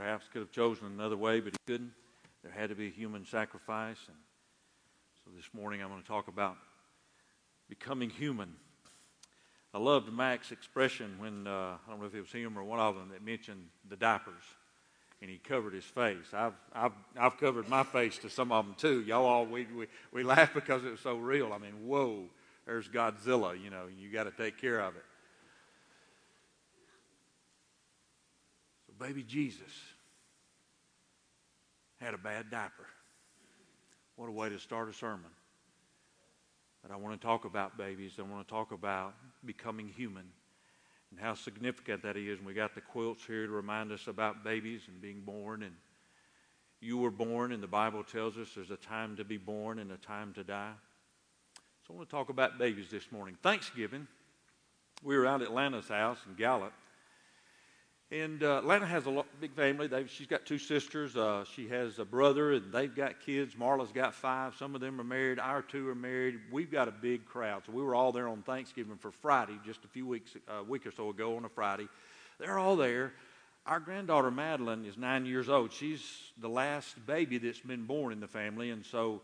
perhaps could have chosen another way, but he couldn't. There had to be a human sacrifice. And so this morning I'm going to talk about becoming human. I loved Mac's expression when, I don't know if it was him or one of them that mentioned the diapers, and he covered his face. I've covered my face to some of them too. Y'all all, we laugh because it was so real. I mean, whoa, there's Godzilla, you know, you got to take care of it. So baby Jesus had a bad diaper. What a way to start a sermon. But I want to talk about babies. I want to talk about becoming human and how significant that is. And we got the quilts here to remind us about babies and being born. And you were born, and the Bible tells us there's a time to be born and a time to die. So I want to talk about babies this morning. Thanksgiving, we were out at Lana's house in Gallup. And Lana has a big family. She's got two sisters. She has a brother, and they've got kids. Marla's got 5. Some of them are married. Our 2 are married. We've got a big crowd. So we were all there on Thanksgiving for Friday, just a few weeks, a week or so ago on a Friday. They're all there. Our granddaughter Madeline is 9 years old. She's the last baby that's been born in the family. And so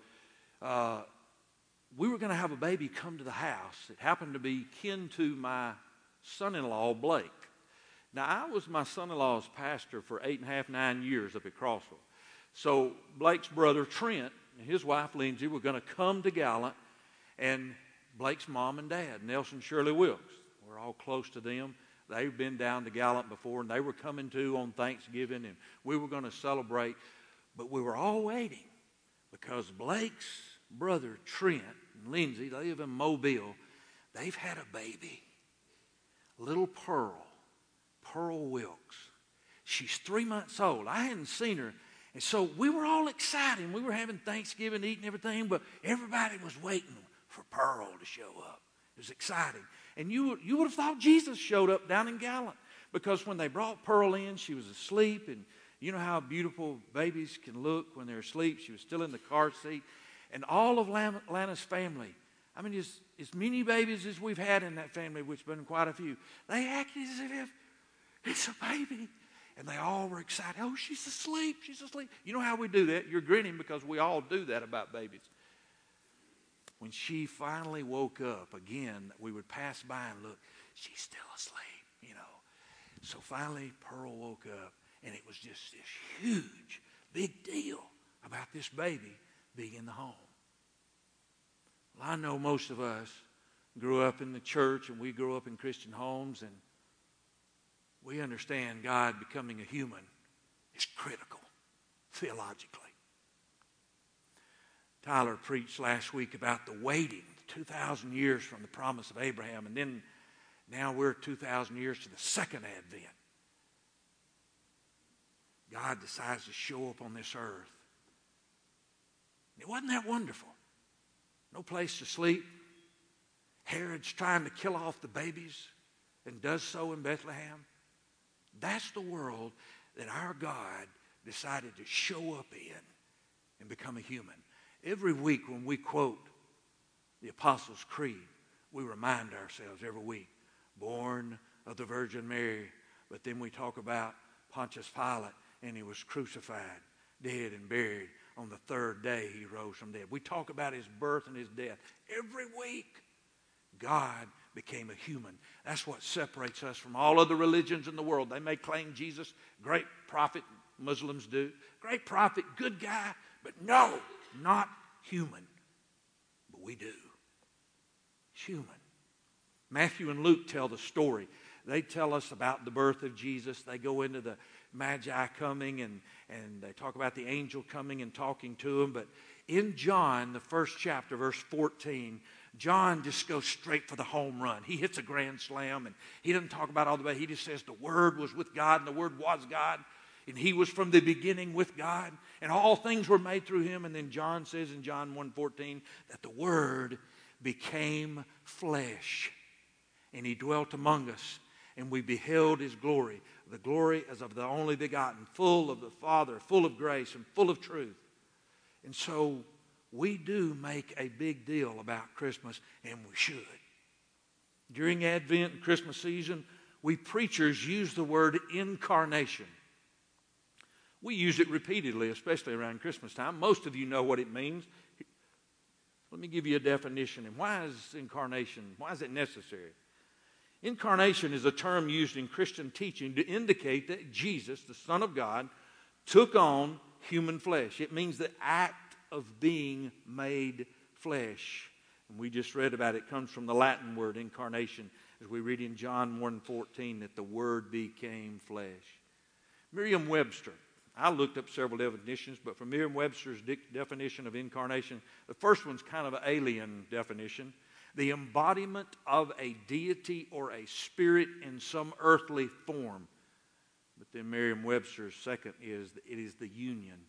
we were going to have a baby come to the house. It happened to be kin to my son-in-law, Blake. Now, I was my son-in-law's pastor for 8.5, 9 years up at Crossville. So Blake's brother, Trent, and his wife, Lindsay, were going to come to Gallant, and Blake's mom and dad, Nelson Shirley Wilkes, we're all close to them. They've been down to Gallant before, and they were coming too on Thanksgiving, and we were going to celebrate. But we were all waiting because Blake's brother, Trent, and Lindsay, they live in Mobile. They've had a baby, little Pearl. Pearl Wilkes. She's 3 months old. I hadn't seen her. And so we were all excited. We were having Thanksgiving, eating everything, but everybody was waiting for Pearl to show up. It was exciting. And you would have thought Jesus showed up down in Gallant, because when they brought Pearl in, she was asleep. And you know how beautiful babies can look when they're asleep. She was still in the car seat. And all of Lana's family, I mean, as many babies as we've had in that family, which has been quite a few, they acted as if it's a baby. And they all were excited. Oh, she's asleep. She's asleep. You know how we do that? You're grinning because we all do that about babies. When she finally woke up, again, we would pass by and look. She's still asleep, you know. So finally, Pearl woke up, and it was just this huge, big deal about this baby being in the home. Well, I know most of us grew up in the church, and we grew up in Christian homes, and we understand God becoming a human is critical theologically. Tyler preached last week about the waiting, 2,000 years from the promise of Abraham, and then now we're 2,000 years to the second advent. God decides to show up on this earth. It wasn't that wonderful. No place to sleep. Herod's trying to kill off the babies and does so in Bethlehem. That's the world that our God decided to show up in and become a human. Every week when we quote the Apostles' Creed, we remind ourselves every week, born of the Virgin Mary. But then we talk about Pontius Pilate, and he was crucified, dead and buried. On the 3rd day, he rose from death. We talk about his birth and his death. Every week, God became a human. That's what separates us from all other religions in the world. They may claim Jesus, great prophet, Muslims do, great prophet, good guy, but no, not human. But we do. It's human. Matthew and Luke tell the story. They tell us about the birth of Jesus. They go into the Magi coming, and they talk about the angel coming and talking to him. But in John, the 1st chapter, verse 14, John just goes straight for the home run. He hits a grand slam, and he doesn't talk about all the way. He just says the Word was with God, and the Word was God, and he was from the beginning with God, and all things were made through him. And then John says in John 1:14 that the Word became flesh, and he dwelt among us, and we beheld his glory, the glory as of the only begotten, full of the Father, full of grace, and full of truth. And so we do make a big deal about Christmas, and we should. During Advent and Christmas season, we preachers use the word incarnation. We use it repeatedly, especially around Christmas time. Most of you know what it means. Let me give you a definition. And why is it necessary? Incarnation is a term used in Christian teaching to indicate that Jesus, the Son of God, took on human flesh. It means the act of being made flesh. And we just read about it. It comes from the Latin word incarnation, as we read in John 1:14 that the Word became flesh. Merriam-Webster. I looked up several definitions, but from Merriam-Webster's definition of incarnation, the first one's kind of an alien definition. The embodiment of a deity or a spirit in some earthly form. But then Merriam-Webster's second is, it is the union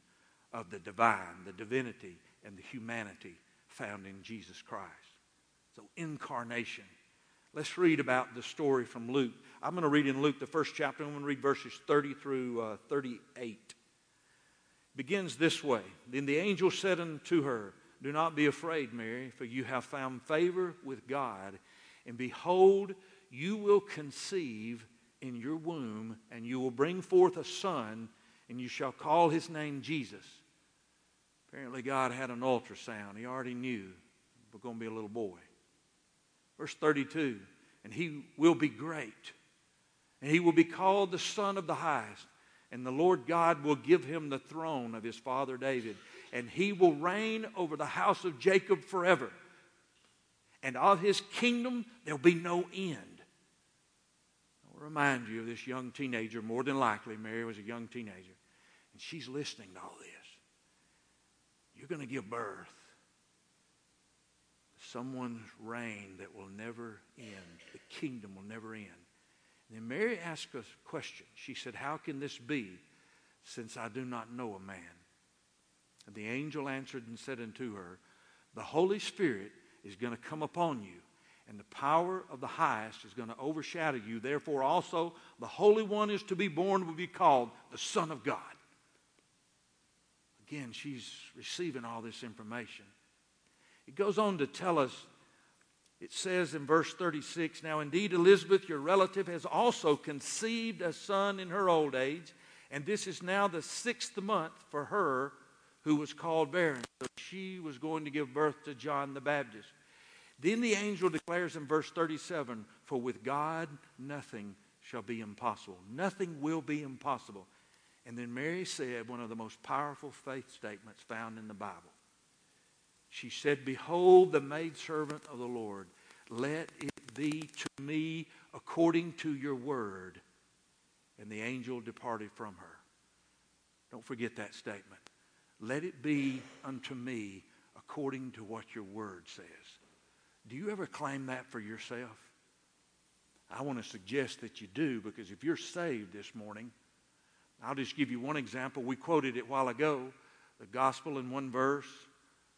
of the divine, the divinity, and the humanity found in Jesus Christ. So incarnation. Let's read about the story from Luke. I'm going to read in Luke the first chapter. I'm going to read verses 30 through 38. Begins this way. Then the angel said unto her, "Do not be afraid, Mary, for you have found favor with God. And behold, you will conceive in your womb, and you will bring forth a son, and you shall call his name Jesus." Apparently God had an ultrasound. He already knew we're going to be a little boy. Verse 32, "And he will be great, and he will be called the Son of the Highest. And the Lord God will give him the throne of his father David, and he will reign over the house of Jacob forever. And of his kingdom there will be no end." I'll remind you of this young teenager. More than likely, Mary was a young teenager. And she's listening to all this. You're going to give birth to someone's reign that will never end. The kingdom will never end. Then Mary asked us a question. She said, "How can this be, since I do not know a man?" And the angel answered and said unto her, "The Holy Spirit is going to come upon you, and the power of the highest is going to overshadow you. Therefore also the Holy One is to be born will be called the Son of God." Again, she's receiving all this information. It goes on to tell us, it says in verse 36, "Now indeed Elizabeth, your relative, has also conceived a son in her old age, and this is now the 6th month for her who was called barren." So she was going to give birth to John the Baptist. Then the angel declares in verse 37, "For with God nothing shall be impossible." Nothing will be impossible. And then Mary said one of the most powerful faith statements found in the Bible. She said, "Behold the maidservant of the Lord, let it be to me according to your word." And the angel departed from her. Don't forget that statement. Let it be unto me according to what your word says. Do you ever claim that for yourself? I want to suggest that you do, because if you're saved this morning, I'll just give you one example. We quoted it a while ago, the gospel in one verse.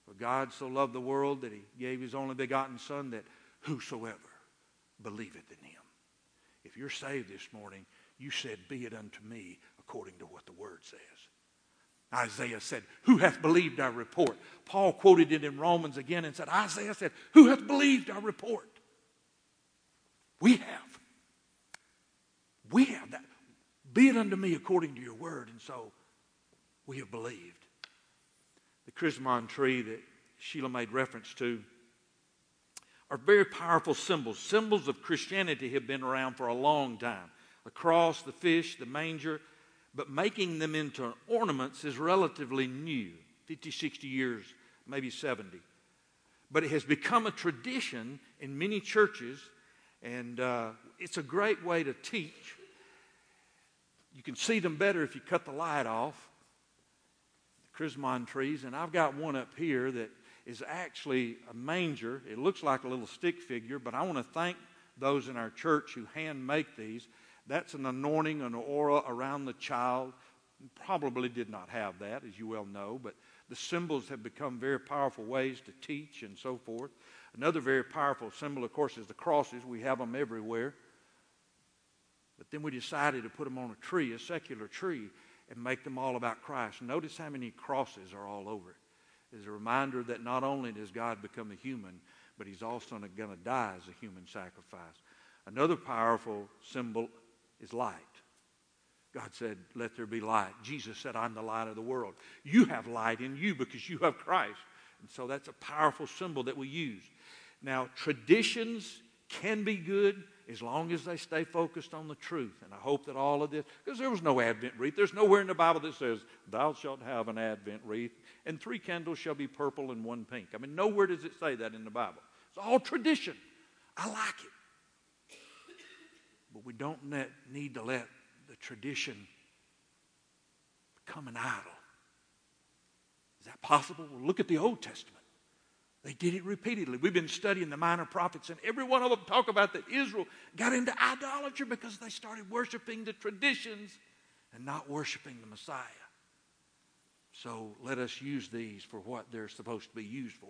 "For God so loved the world that he gave his only begotten Son, that whosoever believeth in him." If you're saved this morning, you said, "Be it unto me according to what the word says." Isaiah said, "Who hath believed our report?" Paul quoted it in Romans again and said, Isaiah said, "Who hath believed our report?" We have. We have that. Be it unto me according to your word. And so we have believed. The Chrismon tree that Sheila made reference to are very powerful symbols. Symbols of Christianity have been around for a long time. The cross, the fish, the manger, but making them into ornaments is relatively new, 50, 60 years, maybe 70. But it has become a tradition in many churches, and it's a great way to teach. You can see them better if you cut the light off. Chrismon trees, and I've got one up here that is actually a manger. It looks like a little stick figure, but I want to thank those in our church who hand make these. That's an anointing, an aura around the child. Probably did not have that, as you well know, but the symbols have become very powerful ways to teach and so forth. Another very powerful symbol, of course, is the crosses. We have them everywhere. But then we decided to put them on a tree, a secular tree, and make them all about Christ. Notice how many crosses are all over it. It's a reminder that not only does God become a human, but he's also going to die as a human sacrifice. Another powerful symbol is light. God said, let there be light. Jesus said, I'm the light of the world. You have light in you because you have Christ. And so that's a powerful symbol that we use. Now, traditions can be good as long as they stay focused on the truth. And I hope that all of this, because there was no Advent wreath. There's nowhere in the Bible that says, thou shalt have an Advent wreath, and 3 candles shall be purple and 1 pink. I mean, nowhere does it say that in the Bible. It's all tradition. I like it. But we don't need to let the tradition become an idol. Is that possible? Well, look at the Old Testament. They did it repeatedly. We've been studying the minor prophets, and every one of them talk about that Israel got into idolatry because they started worshiping the traditions and not worshiping the Messiah. So let us use these for what they're supposed to be used for,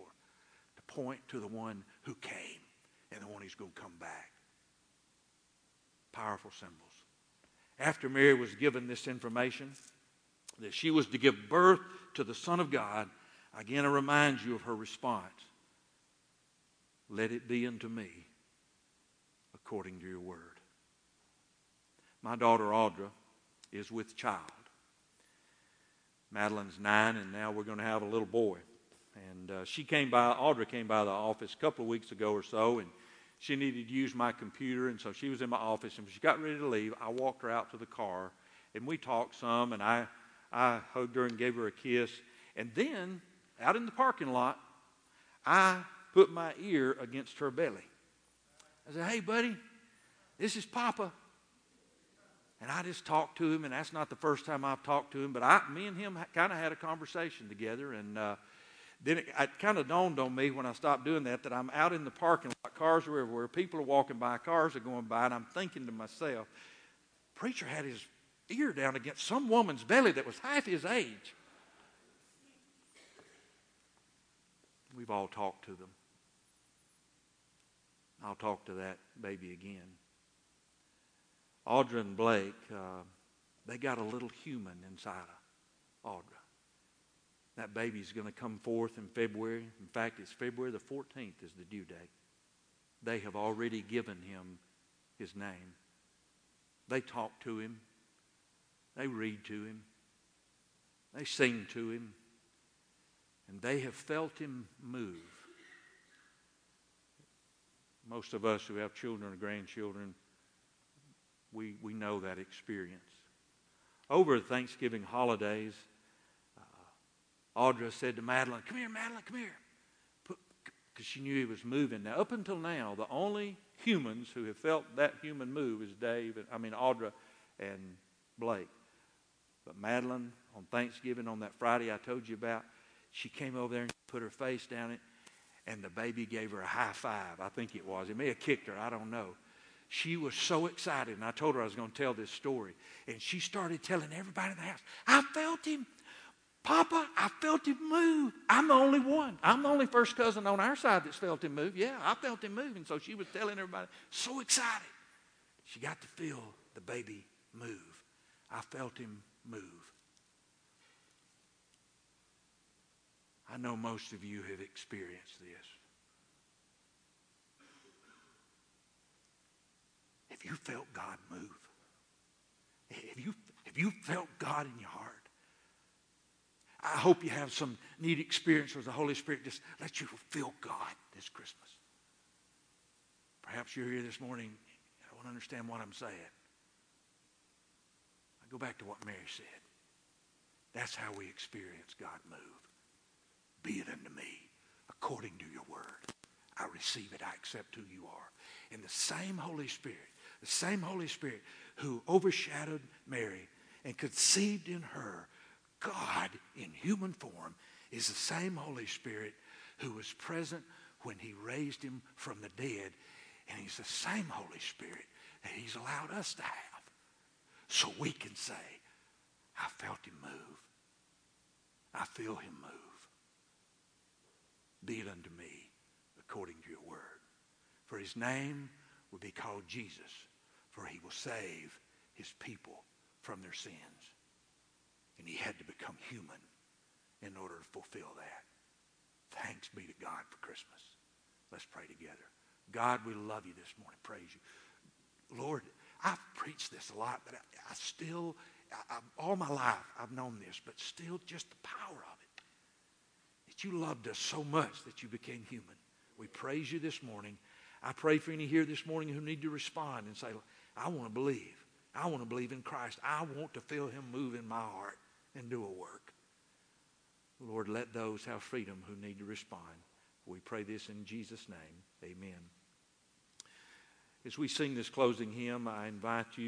to point to the one who came and the one who's going to come back. Powerful symbols. After Mary was given this information that she was to give birth to the Son of God, again, I remind you of her response. Let it be unto me according to your word. My daughter Audra is with child. Madeline's 9, and now we're going to have a little boy. And Audra came by the office a couple of weeks ago or so, and she needed to use my computer, and so she was in my office, and when she got ready to leave, I walked her out to the car, and we talked some, and I hugged her and gave her a kiss. And then, out in the parking lot, I put my ear against her belly. I said, hey, buddy, this is Papa. And I just talked to him, and that's not the first time I've talked to him, but me and him kind of had a conversation together. And then it kind of dawned on me when I stopped doing that I'm out in the parking lot. Cars are everywhere. People are walking by. Cars are going by. And I'm thinking to myself, preacher had his ear down against some woman's belly that was half his age. We've all talked to them. I'll talk to that baby again. Audra and Blake, they got a little human inside of Audra. That baby's going to come forth in February. In fact, it's February the 14th is the due date. They have already given him his name. They talk to him. They read to him. They sing to him. And they have felt him move. Most of us who have children or grandchildren, we know that experience. Over Thanksgiving holidays, Audra said to Madeline, come here, Madeline, come here. Because she knew he was moving. Now, up until now, the only humans who have felt that human move is Audra and Blake. But Madeline, on Thanksgiving, on that Friday I told you about, she came over there and put her face down it, and the baby gave her a high five. I think it was. It may have kicked her. I don't know. She was so excited, and I told her I was going to tell this story. And she started telling everybody in the house, I felt him. Papa, I felt him move. I'm the only one. I'm the only first cousin on our side that's felt him move. Yeah, I felt him move. And so she was telling everybody, so excited. She got to feel the baby move. I felt him move. I know most of you have experienced this. Have you felt God move? Have you felt God in your heart? I hope you have some neat experience where the Holy Spirit just lets you feel God this Christmas. Perhaps you're here this morning, I don't understand what I'm saying. I go back to what Mary said. That's how we experience God move. Be it unto me according to your word. I receive it. I accept who you are. And the same Holy Spirit who overshadowed Mary and conceived in her God in human form is the same Holy Spirit who was present when he raised him from the dead. And he's the same Holy Spirit that he's allowed us to have so we can say, I felt him move. I feel him move. Be it unto me according to your word. For his name will be called Jesus, for he will save his people from their sins. And he had to become human in order to fulfill that. Thanks be to God for Christmas. Let's pray together. God, we love you this morning. Praise you. Lord, I've preached this a lot, but I still all my life I've known this, but still just the power of it. That you loved us so much that you became human. We praise you this morning. I pray for any here this morning who need to respond and say, I want to believe. I want to believe in Christ. I want to feel him move in my heart and do a work. Lord, let those have freedom who need to respond. We pray this in Jesus' name. Amen. As we sing this closing hymn, I invite you to